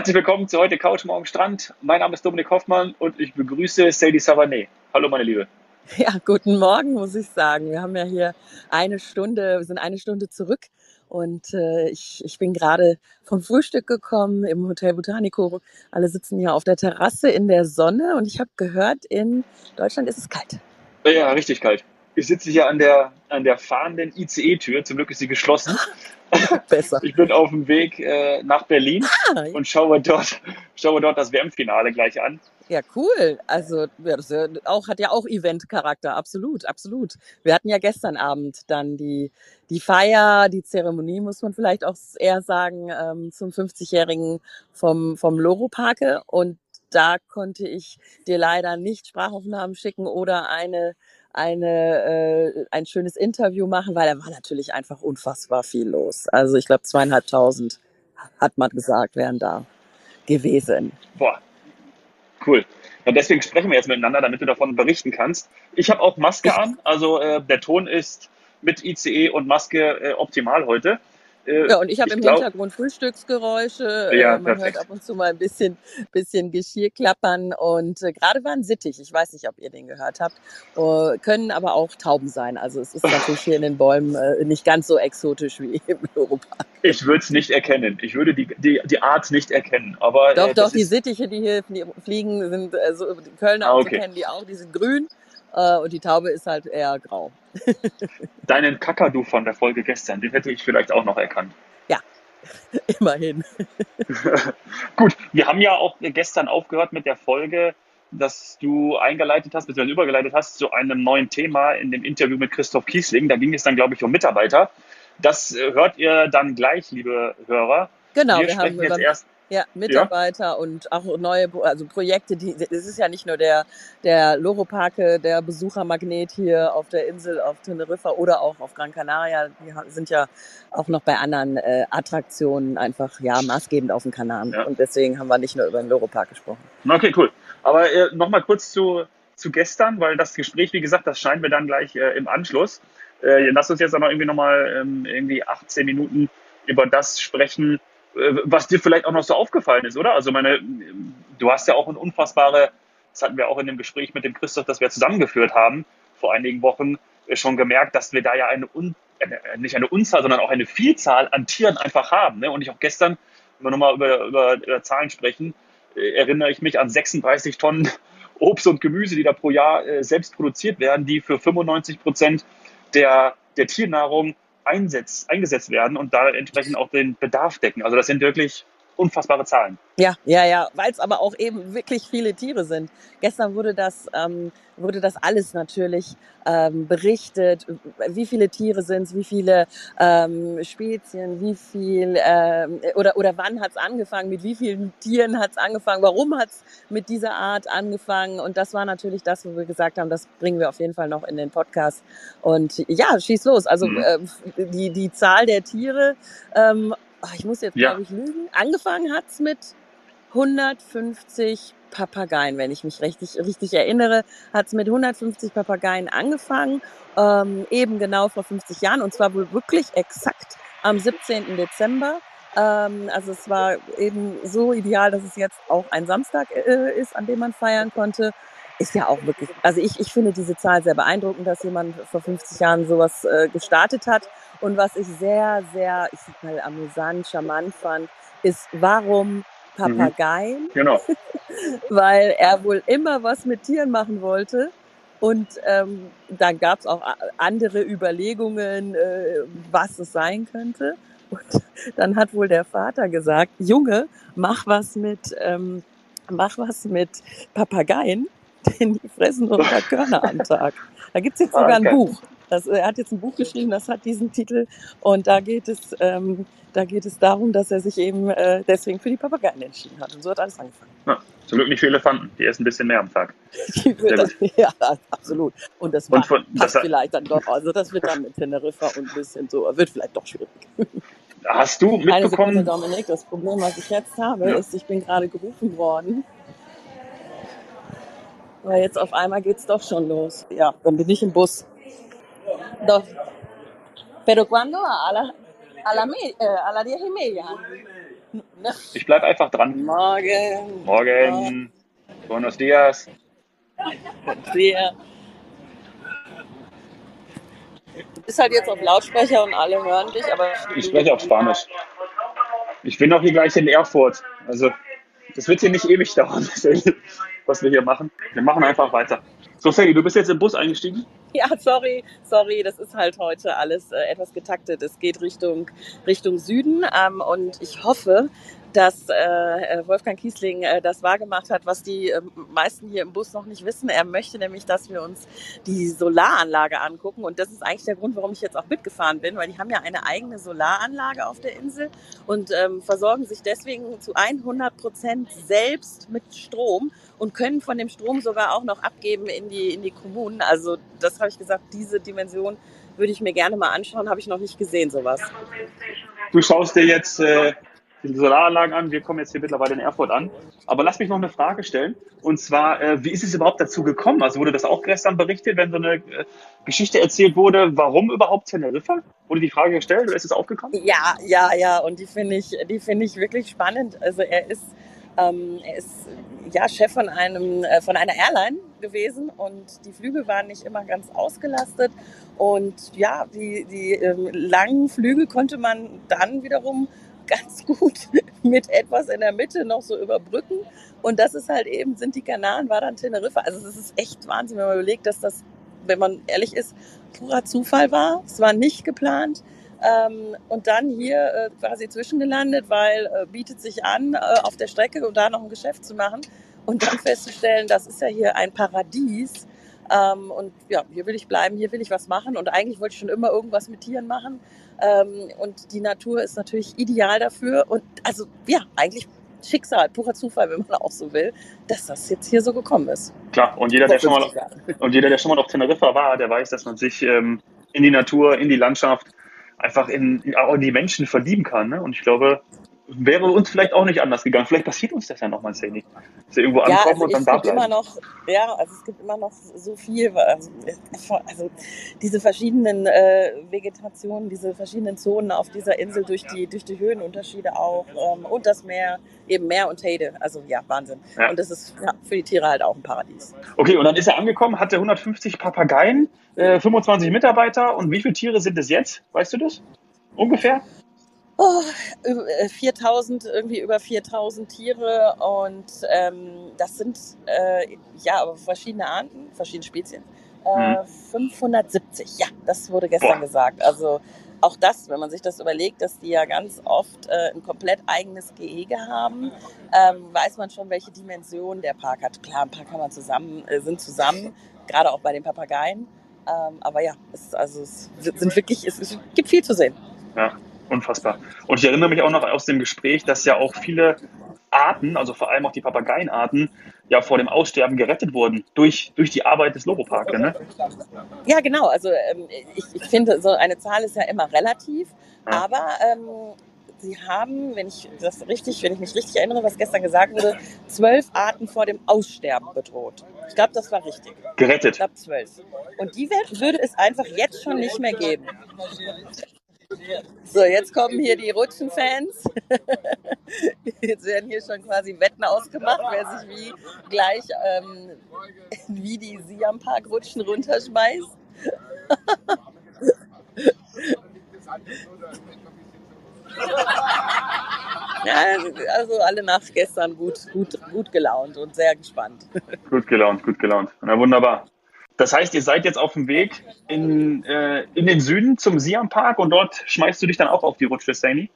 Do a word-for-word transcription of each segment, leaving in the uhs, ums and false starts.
Herzlich willkommen zu heute Couch Morgen Strand. Mein Name ist Dominik Hoffmann und ich begrüße Sadie Savané. Hallo meine Liebe. Ja, guten Morgen, muss ich sagen. Wir haben ja hier eine Stunde, wir sind eine Stunde zurück und äh, ich, ich bin gerade vom Frühstück gekommen im Hotel Botanico. Alle sitzen hier auf der Terrasse in der Sonne und ich habe gehört, in Deutschland ist es kalt. Ja, richtig kalt. Ich sitze hier an der, an der fahrenden I C E-Tür. Zum Glück ist sie geschlossen. Besser. Ich bin auf dem Weg äh, nach Berlin ah, ja. und schaue dort, schaue dort das W M-Finale gleich an. Ja, cool. Also ja, das ja auch, hat ja auch Event-Charakter. Absolut, absolut. Wir hatten ja gestern Abend dann die, die Feier, die Zeremonie, muss man vielleicht auch eher sagen, ähm, zum fünfzigjährigen vom, vom Loro Parque. Und da konnte ich dir leider nicht Sprachaufnahmen schicken oder eine eine äh, ein schönes Interview machen, weil da war natürlich einfach unfassbar viel los. Also ich glaube zweieinhalbtausend, hat man gesagt, wären da gewesen. Boah, cool. Und deswegen sprechen wir jetzt miteinander, damit du davon berichten kannst. Ich habe auch Maske an, also äh, der Ton ist mit I C E und Maske äh, optimal heute. Ja, und ich habe im glaub, Hintergrund Frühstücksgeräusche, ja, man perfekt. Hört ab und zu mal ein bisschen, bisschen Geschirr klappern und äh, gerade war ein Sittich, ich weiß nicht, ob ihr den gehört habt, äh, können aber auch Tauben sein, also es ist natürlich hier in den Bäumen äh, nicht ganz so exotisch wie im Europark. Ich würde es nicht erkennen, ich würde die, die, die Art nicht erkennen. Aber, doch, äh, doch, die Sittiche, die hier fliegen, sind äh, so, die Kölner ah, okay. kennen die auch, die sind grün. Und die Taube ist halt eher grau. Deinen Kakadu von der Folge gestern, den hätte ich vielleicht auch noch erkannt. Ja, immerhin. Gut, wir haben ja auch gestern aufgehört mit der Folge, dass du eingeleitet hast, beziehungsweise übergeleitet hast, zu einem neuen Thema in dem Interview mit Christoph Kiessling. Da ging es dann, glaube ich, um Mitarbeiter. Das hört ihr dann gleich, liebe Hörer. Genau, wir, wir sprechen haben jetzt erst... Ja, Mitarbeiter ja. und auch neue also Projekte, die es ist ja nicht nur der, der Loro Parque, der Besuchermagnet hier auf der Insel, auf Teneriffa oder auch auf Gran Canaria, die sind ja auch noch bei anderen äh, Attraktionen einfach ja maßgebend auf den Kanaren. Ja. Und deswegen haben wir nicht nur über den Loro Parque gesprochen. Okay, cool. Aber äh, nochmal kurz zu, zu gestern, weil das Gespräch, wie gesagt, das scheinen wir dann gleich äh, im Anschluss. Äh, lass uns jetzt aber irgendwie nochmal ähm, irgendwie achtzehn Minuten über das sprechen, was dir vielleicht auch noch so aufgefallen ist, oder? Also meine, du hast ja auch eine unfassbare, das hatten wir auch in dem Gespräch mit dem Christoph, das wir zusammengeführt haben, vor einigen Wochen schon gemerkt, dass wir da ja eine, Un, eine nicht eine Unzahl, sondern auch eine Vielzahl an Tieren einfach haben. Ne? Und ich auch gestern, wenn wir nochmal über, über, über Zahlen sprechen, erinnere ich mich an sechsunddreißig Tonnen Obst und Gemüse, die da pro Jahr selbst produziert werden, die für fünfundneunzig Prozent der, der Tiernahrung Einsatz, eingesetzt werden und da entsprechend auch den Bedarf decken. Also das sind wirklich unfassbare Zahlen. Ja, ja, ja, weil es aber auch eben wirklich viele Tiere sind. Gestern wurde das, ähm, wurde das alles natürlich ähm, berichtet, wie viele Tiere sind es, wie viele ähm, Spezien, wie viel ähm, oder, oder wann hat es angefangen, mit wie vielen Tieren hat es angefangen, warum hat es mit dieser Art angefangen und das war natürlich das, wo wir gesagt haben, das bringen wir auf jeden Fall noch in den Podcast und ja, schieß los. Also mhm. äh, die, die Zahl der Tiere ähm, Ach, ich muss jetzt, ja. glaube ich, lügen. Angefangen hat es mit hundertfünfzig Papageien, wenn ich mich richtig, richtig erinnere. Hat es mit hundertfünfzig Papageien angefangen, ähm, eben genau vor fünfzig Jahren. Und zwar wohl wirklich exakt am siebzehnten Dezember. Ähm, also es war eben so ideal, dass es jetzt auch ein Samstag äh, ist, an dem man feiern konnte. Ist ja auch wirklich, also ich, ich finde diese Zahl sehr beeindruckend, dass jemand vor fünfzig Jahren sowas äh, gestartet hat. Und was ich sehr, sehr, ich sag mal, amüsant, charmant fand, ist, warum Papageien? Mhm. Genau. Weil er wohl immer was mit Tieren machen wollte. Und ähm, dann gab's auch andere Überlegungen, äh, was es sein könnte. Und dann hat wohl der Vater gesagt, Junge, mach was mit, ähm, mach was mit Papageien. Denn die fressen hundert Körner am Tag. Da gibt's jetzt sogar ein okay. Buch. Das, er hat jetzt ein Buch geschrieben, das hat diesen Titel. Und da geht es, ähm, da geht es darum, dass er sich eben äh, deswegen für die Papageien entschieden hat. Und so hat alles angefangen. Ja, zum Glück nicht für Elefanten. Die essen ein bisschen mehr am Tag. Das, ja, absolut. Und das, und von, passt das vielleicht dann doch. Also das wird dann mit Teneriffa und ein bisschen so. Wird vielleicht doch schwierig. Hast du mitbekommen? Eine Sekunde, Dominik, das Problem, was ich jetzt habe, ja. ist, ich bin gerade gerufen worden. Aber jetzt auf einmal geht's doch schon los. Ja, dann bin ich im Bus. Doch. Pero cuando? A la, a la, a la diez y media. Ich bleib einfach dran. Morgen. Morgen. Buenos dias. Buenos dias. Du bist halt jetzt auf Lautsprecher und alle hören dich, aber... Ich spreche auf Spanisch. Ich bin auch hier gleich in Erfurt. Also, das wird hier nicht ewig dauern, was wir hier machen. Wir machen einfach weiter. So, Sadie, du bist jetzt im Bus eingestiegen? Ja, sorry, sorry, das ist halt heute alles äh, etwas getaktet. Es geht Richtung, Richtung Süden ähm, und ich hoffe, dass äh, Wolfgang Kießling äh, das wahrgemacht hat, was die äh, meisten hier im Bus noch nicht wissen. Er möchte nämlich, dass wir uns die Solaranlage angucken. Und das ist eigentlich der Grund, warum ich jetzt auch mitgefahren bin, weil die haben ja eine eigene Solaranlage auf der Insel und ähm, versorgen sich deswegen zu hundert Prozent selbst mit Strom und können von dem Strom sogar auch noch abgeben in die, in die Kommunen. Also das habe ich gesagt, diese Dimension würde ich mir gerne mal anschauen. Habe ich noch nicht gesehen, sowas. Du schaust dir jetzt... Äh die Solaranlagen an. Wir kommen jetzt hier mittlerweile in Erfurt an. Aber lass mich noch eine Frage stellen. Und zwar, äh, wie ist es überhaupt dazu gekommen? Also wurde das auch gestern berichtet, wenn so eine äh, Geschichte erzählt wurde, warum überhaupt Teneriffa? Wurde die Frage gestellt oder ist es aufgekommen? Ja, ja, ja. Und die finde ich, die finde ich wirklich spannend. Also er ist, ähm, er ist ja Chef von einem, äh, von einer Airline gewesen und die Flüge waren nicht immer ganz ausgelastet. Und ja, die, die ähm, langen Flüge konnte man dann wiederum ganz gut mit etwas in der Mitte noch so überbrücken. Und das ist halt eben, sind die Kanaren, war dann Teneriffa. Also es ist echt Wahnsinn, wenn man überlegt, dass das, wenn man ehrlich ist, purer Zufall war. Es war nicht geplant. Und dann hier quasi zwischengelandet, weil bietet sich an, auf der Strecke und da noch ein Geschäft zu machen. Und dann festzustellen, das ist ja hier ein Paradies. Ähm, und ja, hier will ich bleiben, hier will ich was machen und eigentlich wollte ich schon immer irgendwas mit Tieren machen ähm, und die Natur ist natürlich ideal dafür und also ja, eigentlich Schicksal, purer Zufall, wenn man auch so will, dass das jetzt hier so gekommen ist. Klar, und jeder, der schon mal, und jeder, der schon mal auf Teneriffa war, der weiß, dass man sich ähm, in die Natur, in die Landschaft, einfach in, in, auch in die Menschen verlieben kann, ne? Und ich glaube... wäre uns vielleicht auch nicht anders gegangen. Vielleicht passiert uns das ja nochmal, Sadie. Dass wir irgendwo ja, ankommen also und dann da bleiben. Immer noch, ja, also es gibt immer noch so viel. Also, also diese verschiedenen äh, Vegetationen, diese verschiedenen Zonen auf dieser Insel durch die, durch die Höhenunterschiede auch ähm, und das Meer, eben Meer und Heide. Also ja, Wahnsinn. Ja. Und das ist ja, für die Tiere halt auch ein Paradies. Okay, und dann ist er angekommen, hatte hundertfünfzig Papageien, äh, fünfundzwanzig Mitarbeiter. Und wie viele Tiere sind es jetzt? Weißt du das? Ungefähr? Oh, viertausend, irgendwie über viertausend Tiere und ähm, das sind äh, ja aber verschiedene Arten, verschiedene Spezien. Äh, mhm. fünfhundertsiebzig, ja, das wurde gestern Boah. gesagt. Also auch das, wenn man sich das überlegt, dass die ja ganz oft äh, ein komplett eigenes Gehege haben, ähm, weiß man schon, welche Dimension der Park hat. Klar, ein paar kann man zusammen, äh, sind zusammen, gerade auch bei den Papageien. Ähm, aber ja, es, also es sind wirklich, es, es gibt viel zu sehen. Ja. Unfassbar. Und ich erinnere mich auch noch aus dem Gespräch, dass ja auch viele Arten, also vor allem auch die Papageienarten, ja vor dem Aussterben gerettet wurden durch, durch die Arbeit des Loro Parque, ne? Ja, genau. Also ähm, ich, ich finde, so eine Zahl ist ja immer relativ, ja. aber ähm, sie haben, wenn ich das richtig, wenn ich mich richtig erinnere, was gestern gesagt wurde, zwölf Arten vor dem Aussterben bedroht. Ich glaube, das war richtig. Gerettet. Ich glaube, zwölf. Und die Welt würde es einfach jetzt schon nicht mehr geben. So, jetzt kommen hier die Rutschenfans. Jetzt werden hier schon quasi Wetten ausgemacht, wer sich wie gleich ähm, wie die Siam-Park-Rutschen runterschmeißt. Ja, also alle nach gestern gut, gut, gut gelaunt und sehr gespannt. Gut gelaunt, gut gelaunt. Na wunderbar. Das heißt, ihr seid jetzt auf dem Weg in, äh, in den Süden zum Siam-Park und dort schmeißt du dich dann auch auf die Rutsche, Sadie?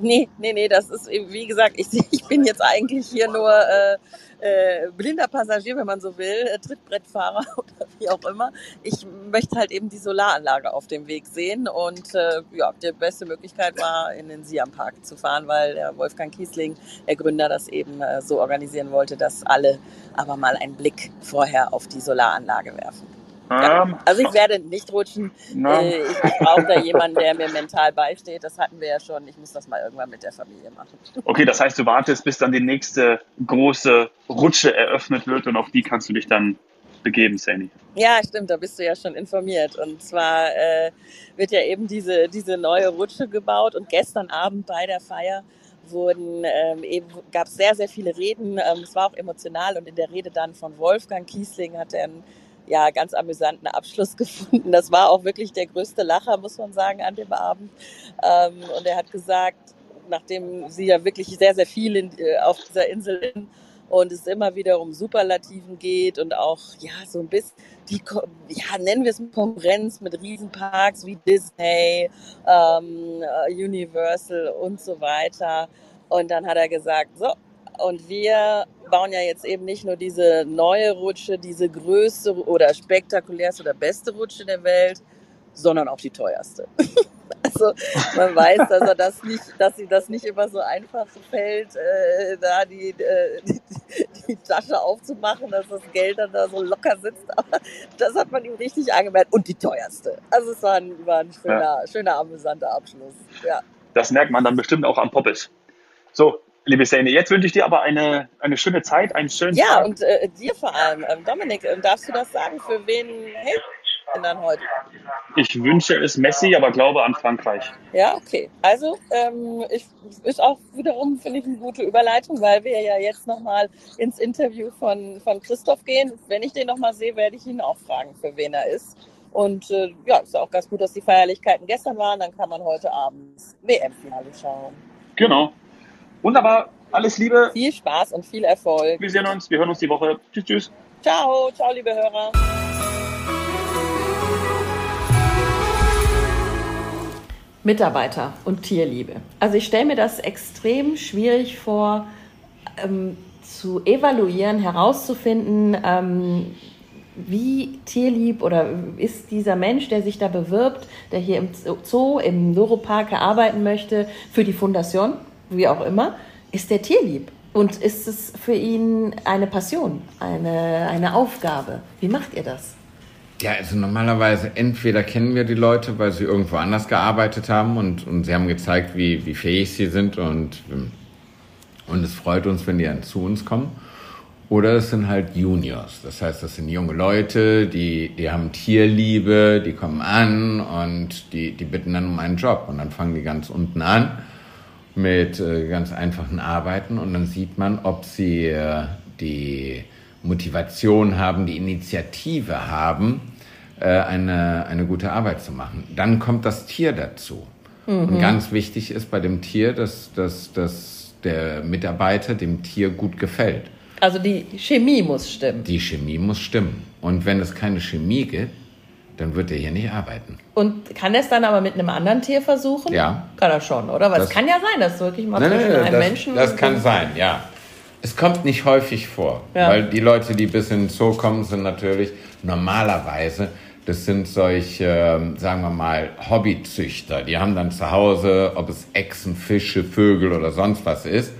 Nee, nee, nee, das ist, wie gesagt, ich, ich bin jetzt eigentlich hier nur äh, äh, blinder Passagier, wenn man so will, äh, Trittbrettfahrer oder wie auch immer. Ich möchte halt eben die Solaranlage auf dem Weg sehen und äh, ja, die beste Möglichkeit war, in den Siam-Park zu fahren, weil der Wolfgang Kießling, der Gründer, das eben äh, so organisieren wollte, dass alle aber mal einen Blick vorher auf die Solaranlage werfen. Ja, also ich werde nicht rutschen. Äh, ich brauche da jemanden, der mir mental beisteht. Das hatten wir ja schon. Ich muss das mal irgendwann mit der Familie machen. Okay, das heißt, du wartest, bis dann die nächste große Rutsche eröffnet wird und auf die kannst du dich dann begeben, Sadie. Ja, stimmt, da bist du ja schon informiert. Und zwar äh, wird ja eben diese, diese neue Rutsche gebaut und gestern Abend bei der Feier wurden ähm, eben gab es sehr, sehr viele Reden. Ähm, es war auch emotional und in der Rede dann von Wolfgang Kießling hat er einen ja, ganz amüsanten Abschluss gefunden. Das war auch wirklich der größte Lacher, muss man sagen, an dem Abend. Ähm, und er hat gesagt, nachdem sie ja wirklich sehr, sehr viel in, äh, auf dieser Insel sind, und es immer wieder um Superlativen geht und auch, ja, so ein bisschen, die, ja, nennen wir es Konkurrenz mit Riesenparks wie Disney, ähm, Universal und so weiter. Und dann hat er gesagt, so, und wir bauen ja jetzt eben nicht nur diese neue Rutsche, diese größte oder spektakulärste oder beste Rutsche der Welt, sondern auch die teuerste. Also man weiß, dass er das nicht, dass ihm das nicht immer so einfach fällt, äh, da die, äh, die, die Tasche aufzumachen, dass das Geld dann da so locker sitzt. Aber das hat man ihm richtig angemerkt. Und die teuerste. Also es war ein, war ein schöner, ja. schöner, amüsanter Abschluss. Ja. Das merkt man dann bestimmt auch am Poppes. So, liebe Sadie, jetzt wünsche ich dir aber eine, eine schöne Zeit, einen schönen ja, Tag. Ja, und äh, dir vor allem, ähm, Dominik, ähm, darfst du das sagen, für wen hey? Dann heute. Ich wünsche es Messi, aber glaube an Frankreich. Ja, okay. Also ähm, ich, ist auch wiederum, finde ich, eine gute Überleitung, weil wir ja jetzt nochmal ins Interview von, von Christoph gehen. Wenn ich den nochmal sehe, werde ich ihn auch fragen, für wen er ist. Und äh, ja, ist auch ganz gut, dass die Feierlichkeiten gestern waren. Dann kann man heute Abend das W M-Finale schauen. Genau. Wunderbar. Alles Liebe. Viel Spaß und viel Erfolg. Wir sehen uns. Wir hören uns die Woche. Tschüss, tschüss. Ciao. Ciao, liebe Hörer. Mitarbeiter und Tierliebe. Also ich stelle mir das extrem schwierig vor, ähm, zu evaluieren, herauszufinden, ähm, wie tierlieb oder ist dieser Mensch, der sich da bewirbt, der hier im Zoo, im Loro Parque arbeiten möchte, für die Fondation, wie auch immer, ist der tierlieb? Und ist es für ihn eine Passion, eine, eine Aufgabe? Wie macht ihr das? Ja, also normalerweise entweder kennen wir die Leute, weil sie irgendwo anders gearbeitet haben und, und sie haben gezeigt, wie, wie fähig sie sind und, und es freut uns, wenn die dann zu uns kommen. Oder es sind halt Juniors, das heißt, das sind junge Leute, die, die haben Tierliebe, die kommen an und die, die bitten dann um einen Job und dann fangen die ganz unten an mit äh, ganz einfachen Arbeiten und dann sieht man, ob sie äh, die Motivation haben, die Initiative haben, eine, eine gute Arbeit zu machen. Dann kommt das Tier dazu. Mhm. Und ganz wichtig ist bei dem Tier, dass, dass, dass der Mitarbeiter dem Tier gut gefällt. Also die Chemie muss stimmen. Die Chemie muss stimmen. Und wenn es keine Chemie gibt, dann wird er hier nicht arbeiten. Und kann er es dann aber mit einem anderen Tier versuchen? Ja. Kann er schon, oder? Weil das, es kann ja sein, dass wirklich mal zwischen einem das, Menschen... Das kann sein, ja. Es kommt nicht häufig vor, ja. Weil die Leute, die bis in den Zoo kommen, sind natürlich normalerweise, das sind solche, äh, sagen wir mal, Hobbyzüchter. Die haben dann zu Hause, ob es Echsen, Fische, Vögel oder sonst was ist.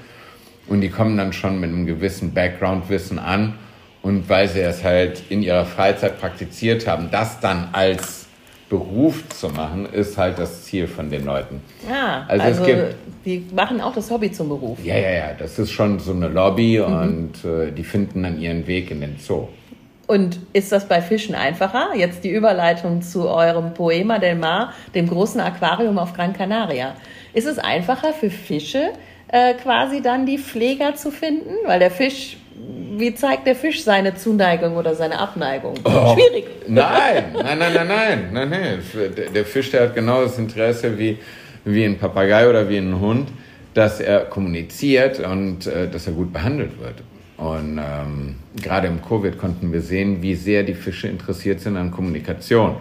Und die kommen dann schon mit einem gewissen Background-Wissen an. Und weil sie es halt in ihrer Freizeit praktiziert haben, das dann als Beruf zu machen, ist halt das Ziel von den Leuten. Ja, also, also es gibt, die machen auch das Hobby zum Beruf. Ja, ja, ja, das ist schon so eine Lobby mhm. und äh, die finden dann ihren Weg in den Zoo. Und ist das bei Fischen einfacher? Jetzt die Überleitung zu eurem Poema del Mar, dem großen Aquarium auf Gran Canaria. Ist es einfacher für Fische, äh, quasi dann die Pfleger zu finden? Weil der Fisch... Wie zeigt der Fisch seine Zuneigung oder seine Abneigung? Oh, schwierig. Nein, nein, nein, nein, nein, nein, nein. Der Fisch, der hat genau das Interesse wie, wie ein Papagei oder wie ein Hund, dass er kommuniziert und äh, dass er gut behandelt wird. Und ähm, gerade im Covid konnten wir sehen, wie sehr die Fische interessiert sind an Kommunikation.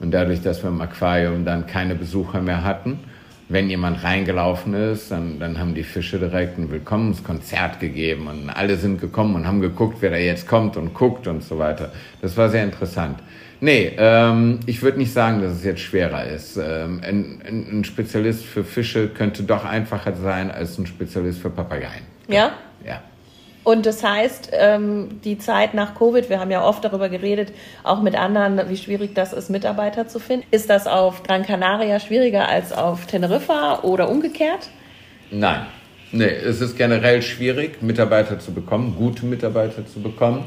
Und dadurch, dass wir im Aquarium dann keine Besucher mehr hatten, wenn jemand reingelaufen ist, dann, dann haben die Fische direkt ein Willkommenskonzert gegeben und alle sind gekommen und haben geguckt, wer da jetzt kommt und guckt und so weiter. Das war sehr interessant. Nee, ähm, ich würde nicht sagen, dass es jetzt schwerer ist. Ähm, ein, ein Spezialist für Fische könnte doch einfacher sein als ein Spezialist für Papageien. Ja? Ja. Und das heißt, ähm, die Zeit nach Covid, wir haben ja oft darüber geredet, auch mit anderen, wie schwierig das ist, Mitarbeiter zu finden. Ist das auf Gran Canaria schwieriger als auf Teneriffa oder umgekehrt? Nein. Nee, es ist generell schwierig, Mitarbeiter zu bekommen, gute Mitarbeiter zu bekommen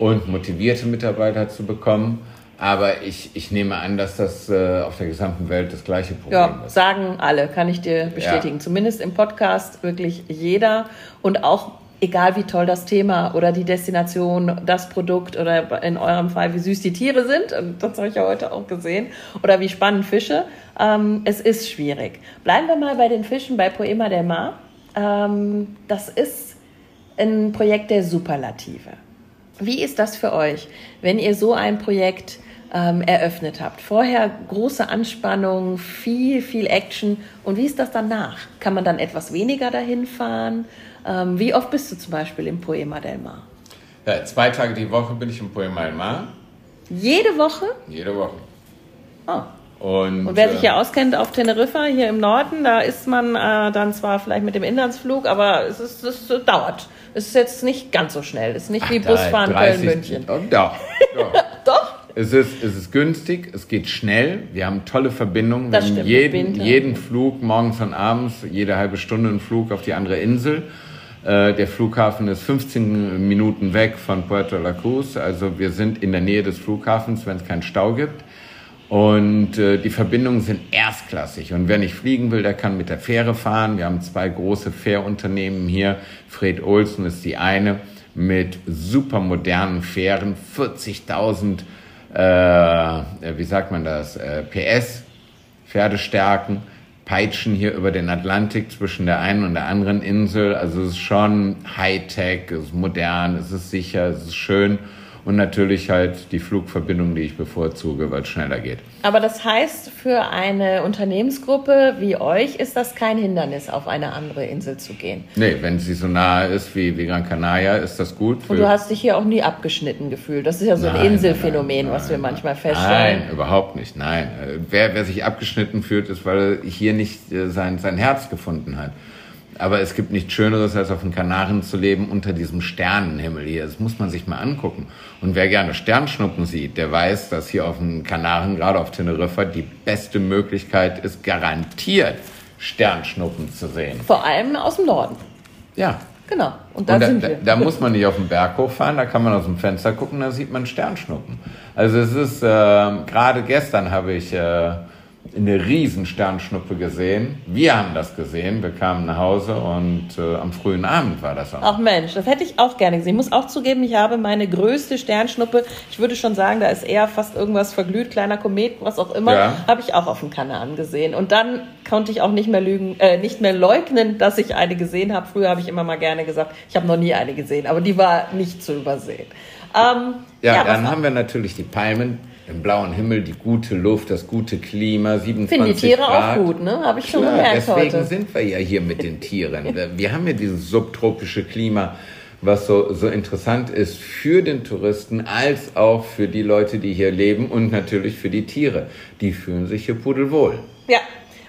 und motivierte Mitarbeiter zu bekommen. Aber ich, ich nehme an, dass das äh, auf der gesamten Welt das gleiche Problem ja, ist. Sagen alle, kann ich dir bestätigen. Ja. Zumindest im Podcast wirklich jeder. Und auch egal, wie toll das Thema oder die Destination, das Produkt oder in eurem Fall, wie süß die Tiere sind. Und das habe ich ja heute auch gesehen. Oder wie spannend Fische. Ähm, es ist schwierig. Bleiben wir mal bei den Fischen, bei Poema del Mar. Ähm, das ist ein Projekt der Superlative. Wie ist das für euch, wenn ihr so ein Projekt ähm, eröffnet habt? Vorher große Anspannung, viel, viel Action. Und wie ist das danach? Kann man dann etwas weniger dahin fahren? Ähm, wie oft bist du zum Beispiel im Poema del Mar? Ja, zwei Tage die Woche bin ich im Poema del Mar. Jede Woche? Jede Woche. Oh. Und, und wer sich hier auskennt auf Teneriffa, hier im Norden, da ist man äh, dann zwar vielleicht mit dem Inlandsflug, aber es, ist, es dauert. Es ist jetzt nicht ganz so schnell. Es ist nicht Ach, wie Busfahren Köln-München. Doch, doch. Doch? Es ist, es ist günstig, es geht schnell. Wir haben tolle Verbindungen. Das Wir haben stimmt, jeden, jeden Flug morgens und abends, jede halbe Stunde einen Flug auf die andere Insel. Äh, der Flughafen ist fünfzehn Minuten weg von Puerto La Cruz. Also wir sind in der Nähe des Flughafens, wenn es keinen Stau gibt. Und äh, die Verbindungen sind erstklassig. Und wer nicht fliegen will, der kann mit der Fähre fahren. Wir haben zwei große Fährunternehmen hier. Fred Olsen ist die eine mit super modernen Fähren. vierzigtausend, äh, wie sagt man das, äh, P S, Pferdestärken, peitschen hier über den Atlantik zwischen der einen und der anderen Insel. Also es ist schon Hightech, es ist modern, es ist sicher, es ist schön. Und natürlich halt die Flugverbindung, die ich bevorzuge, weil es schneller geht. Aber das heißt, für eine Unternehmensgruppe wie euch ist das kein Hindernis, auf eine andere Insel zu gehen? Nee, wenn sie so nahe ist wie, wie Gran Canaria, ist das gut. Für Und du hast dich hier auch nie abgeschnitten gefühlt. Das ist ja so nein, ein Inselphänomen, nein, nein, was wir manchmal feststellen. Nein, überhaupt nicht, nein. Wer, wer sich abgeschnitten fühlt, ist, weil er hier nicht sein, sein Herz gefunden hat. Aber es gibt nichts Schöneres, als auf den Kanaren zu leben, unter diesem Sternenhimmel hier. Das muss man sich mal angucken. Und wer gerne Sternschnuppen sieht, der weiß, dass hier auf den Kanaren, gerade auf Teneriffa, die beste Möglichkeit ist, garantiert Sternschnuppen zu sehen. Vor allem aus dem Norden. Ja. Genau. Und da, und da sind wir. Da, da muss man nicht auf den Berg hochfahren, da kann man aus dem Fenster gucken, da sieht man Sternschnuppen. Also es ist, äh, gerade gestern habe ich... Äh, eine riesen Sternschnuppe gesehen. Wir haben das gesehen, wir kamen nach Hause und äh, am frühen Abend war das auch. Ach Mensch, das hätte ich auch gerne gesehen. Ich muss auch zugeben, ich habe meine größte Sternschnuppe, ich würde schon sagen, da ist eher fast irgendwas verglüht, kleiner Komet, was auch immer, ja. Habe ich auch auf dem Kanaren gesehen. Und dann konnte ich auch nicht mehr lügen, äh, nicht mehr leugnen, dass ich eine gesehen habe. Früher habe ich immer mal gerne gesagt, ich habe noch nie eine gesehen, aber die war nicht zu übersehen. Ähm, ja, ja, dann haben wir natürlich die Palmen. Im blauen Himmel, die gute Luft, das gute Klima, siebenundzwanzig Grad. Finden die Tiere Grad. Auch gut, ne? Habe ich Klar, schon gemerkt deswegen heute. Deswegen sind wir ja hier mit den Tieren. Wir haben ja dieses subtropische Klima, was so, so interessant ist für den Touristen, als auch für die Leute, die hier leben und natürlich für die Tiere. Die fühlen sich hier pudelwohl. Ja,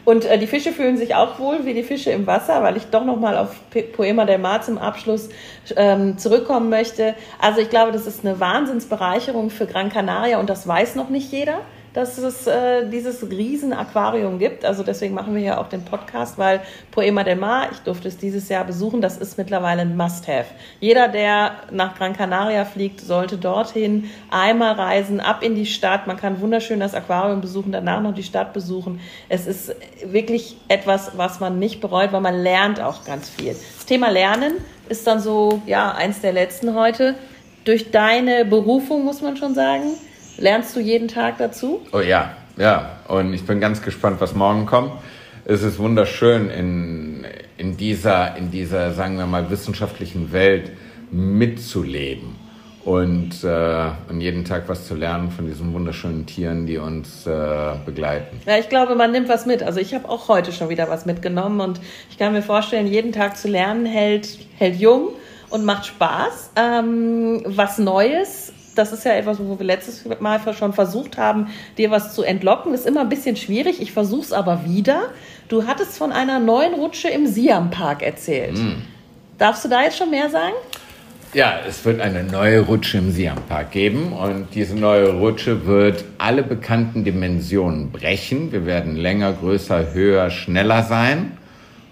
und äh, die Fische fühlen sich auch wohl wie die Fische im Wasser, weil ich doch nochmal auf Poema del Mar zum Abschluss ähm, zurückkommen möchte. Also ich glaube, das ist eine Wahnsinnsbereicherung für Gran Canaria und das weiß noch nicht jeder, dass es äh, dieses riesen Aquarium gibt. Also deswegen machen wir ja auch den Podcast, weil Poema del Mar, ich durfte es dieses Jahr besuchen, das ist mittlerweile ein Must-Have. Jeder, der nach Gran Canaria fliegt, sollte dorthin einmal reisen, ab in die Stadt. Man kann wunderschön das Aquarium besuchen, danach noch die Stadt besuchen. Es ist wirklich etwas, was man nicht bereut, weil man lernt auch ganz viel. Das Thema Lernen ist dann so, ja, eins der letzten heute. Durch deine Berufung, muss man schon sagen, lernst du jeden Tag dazu? Oh ja, ja. Und ich bin ganz gespannt, was morgen kommt. Es ist wunderschön, in, in, dieser, in dieser, sagen wir mal, wissenschaftlichen Welt mitzuleben und, äh, und jeden Tag was zu lernen von diesen wunderschönen Tieren, die uns äh, begleiten. Ja, ich glaube, man nimmt was mit. Also ich habe auch heute schon wieder was mitgenommen und ich kann mir vorstellen, jeden Tag zu lernen hält, hält jung und macht Spaß. Ähm, was Neues. Das ist ja etwas, wo wir letztes Mal schon versucht haben, dir was zu entlocken. Das ist immer ein bisschen schwierig. Ich versuche es aber wieder. Du hattest von einer neuen Rutsche im Siam-Park erzählt. Mm. Darfst du da jetzt schon mehr sagen? Ja, es wird eine neue Rutsche im Siam-Park geben. Und diese neue Rutsche wird alle bekannten Dimensionen brechen. Wir werden länger, größer, höher, schneller sein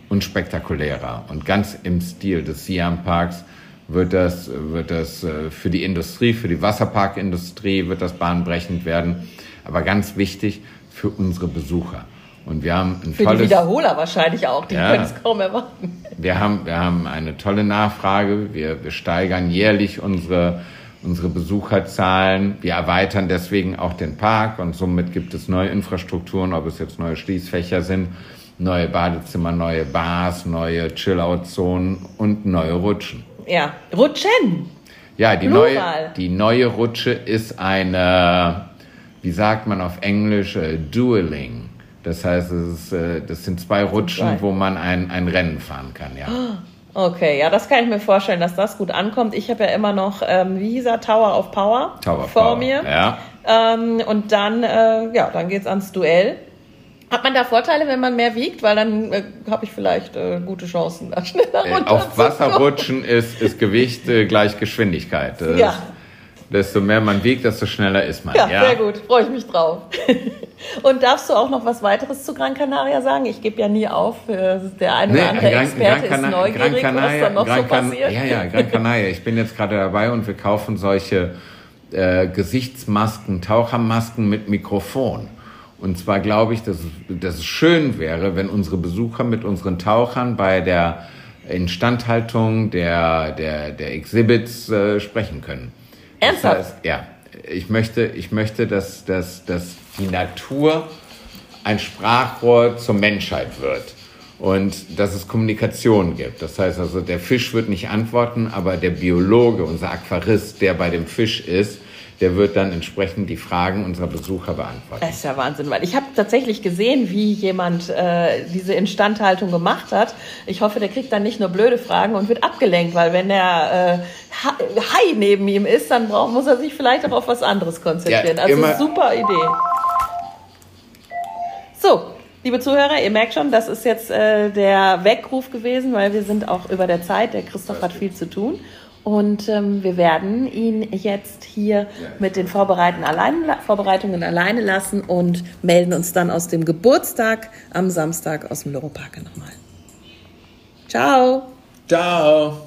und spektakulärer. Und ganz im Stil des Siam-Parks wird das, wird das für die Industrie, für die Wasserparkindustrie wird das bahnbrechend werden. Aber ganz wichtig für unsere Besucher. Und wir haben ein für tolles, die Wiederholer wahrscheinlich auch, die ja, können es kaum erwarten. Wir haben, wir haben eine tolle Nachfrage. Wir, wir steigern jährlich unsere, unsere Besucherzahlen. Wir erweitern deswegen auch den Park und somit gibt es neue Infrastrukturen, ob es jetzt neue Schließfächer sind, neue Badezimmer, neue Bars, neue Chill-Out-Zonen und neue Rutschen. Ja, Rutschen! Ja, die neue, die neue Rutsche ist eine, wie sagt man auf Englisch, Dueling. Das heißt, es ist, das sind zwei Rutschen, wo man ein, ein Rennen fahren kann, ja. Okay, ja, das kann ich mir vorstellen, dass das gut ankommt. Ich habe ja immer noch, ähm, wie hieß er, Tower of Power Tower vor Power. mir. Ja. Ähm, und dann, äh, ja, dann geht's ans Duell. Hat man da Vorteile, wenn man mehr wiegt? Weil dann äh, habe ich vielleicht äh, gute Chancen, da schneller runter äh, auf Wasserrutschen ist, ist Gewicht äh, gleich Geschwindigkeit. Das ja. Ist, desto mehr man wiegt, desto schneller ist man. Ja, ja. Sehr gut. Freue ich mich drauf. Und darfst du auch noch was weiteres zu Gran Canaria sagen? Ich gebe ja nie auf. Der eine nee, oder andere Gran, Experte Gran Cana- ist neugierig, Gran Canaria, was da noch Gran so Can- passiert. Ja, ja, Gran Canaria. Ich bin jetzt gerade dabei und wir kaufen solche äh, Gesichtsmasken, Tauchermasken mit Mikrofon. Und zwar glaube ich, dass, dass es schön wäre, wenn unsere Besucher mit unseren Tauchern bei der Instandhaltung der, der, der Exhibits äh, sprechen können. Ernsthaft? Das heißt, ja, ich möchte, ich möchte dass, dass, dass die Natur ein Sprachrohr zur Menschheit wird und dass es Kommunikation gibt. Das heißt also, der Fisch wird nicht antworten, aber der Biologe, unser Aquarist, der bei dem Fisch ist, der wird dann entsprechend die Fragen unserer Besucher beantworten. Das ist ja Wahnsinn, weil ich habe tatsächlich gesehen, wie jemand äh, diese Instandhaltung gemacht hat. Ich hoffe, der kriegt dann nicht nur blöde Fragen und wird abgelenkt, weil wenn der äh, Hai neben ihm ist, dann braucht, muss er sich vielleicht auch auf was anderes konzentrieren. Ja, also super Idee. So, liebe Zuhörer, ihr merkt schon, das ist jetzt äh, der Weckruf gewesen, weil wir sind auch über der Zeit. Der Christoph hat viel zu tun. Und ähm, wir werden ihn jetzt hier mit den Vorbereitungen alleine, Vorbereitungen alleine lassen und melden uns dann aus dem Geburtstag am Samstag aus dem Loro Parque nochmal. Ciao. Ciao.